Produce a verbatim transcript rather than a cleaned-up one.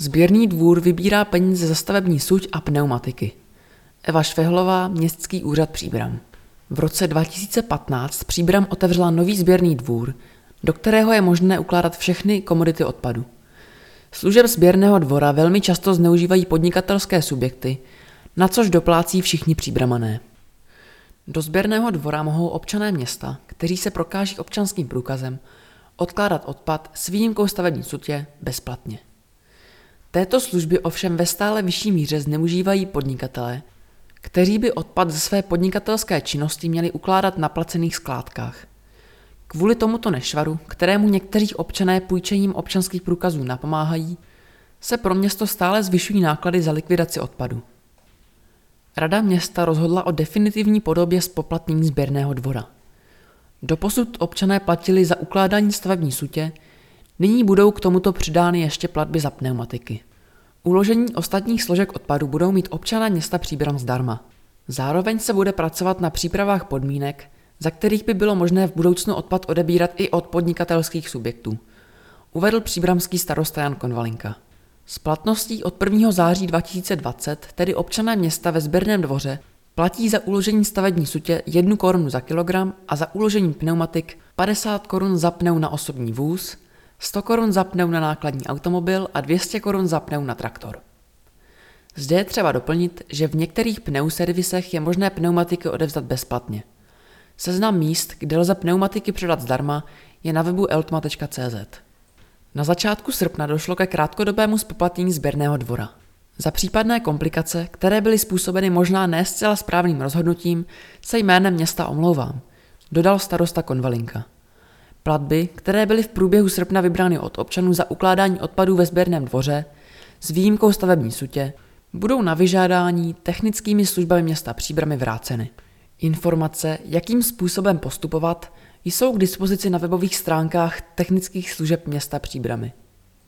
Sběrný dvůr vybírá peníze za stavební suť a pneumatiky. Eva Švehlová, Městský úřad Příbram. V roce dva tisíce patnáct Příbram otevřela nový sběrný dvůr, do kterého je možné ukládat všechny komodity odpadu. Služeb sběrného dvora velmi často zneužívají podnikatelské subjekty, na což doplácí všichni příbramané. Do sběrného dvora mohou občané města, kteří se prokáží občanským průkazem, odkládat odpad s výjimkou stavební sutě bezplatně. Této služby ovšem ve stále vyšší míře zneužívají podnikatelé, kteří by odpad ze své podnikatelské činnosti měli ukládat na placených skládkách. Kvůli tomuto nešvaru, kterému někteří občané půjčením občanských průkazů napomáhají, se pro město stále zvyšují náklady za likvidaci odpadu. Rada města rozhodla o definitivní podobě zpoplatnění sběrného dvora. Doposud občané platili za ukládání stavební sutě, nyní budou k tomuto přidány ještě platby za pneumatiky. Uložení ostatních složek odpadu budou mít občané města Příbram zdarma. Zároveň se bude pracovat na přípravách podmínek, za kterých by bylo možné v budoucnu odpad odebírat i od podnikatelských subjektů, uvedl příbramský starosta Jan Konvalinka. S platností od prvního září dva tisíce dvacet tedy občané města ve sběrném dvoře platí za uložení stavební sutě jednu korunu za kilogram a za uložení pneumatik padesát korun za pneu na osobní vůz, sto korun za pneu na nákladní automobil a dvě stě korun za pneu na traktor. Zde je třeba doplnit, že v některých pneuservisech je možné pneumatiky odevzdat bezplatně. Seznam míst, kde lze pneumatiky předat zdarma, je na webu eltma tečka cé zet. Na začátku srpna došlo ke krátkodobému zpoplatnění sběrného dvora. Za případné komplikace, které byly způsobeny možná ne zcela správným rozhodnutím, se jménem města omlouvám, dodal starosta Konvalinka. Platby, které byly v průběhu srpna vybrány od občanů za ukládání odpadů ve sběrném dvoře, s výjimkou stavební sutě, budou na vyžádání technickými službami města Příbramy vráceny. Informace, jakým způsobem postupovat, jsou k dispozici na webových stránkách technických služeb města Příbramy.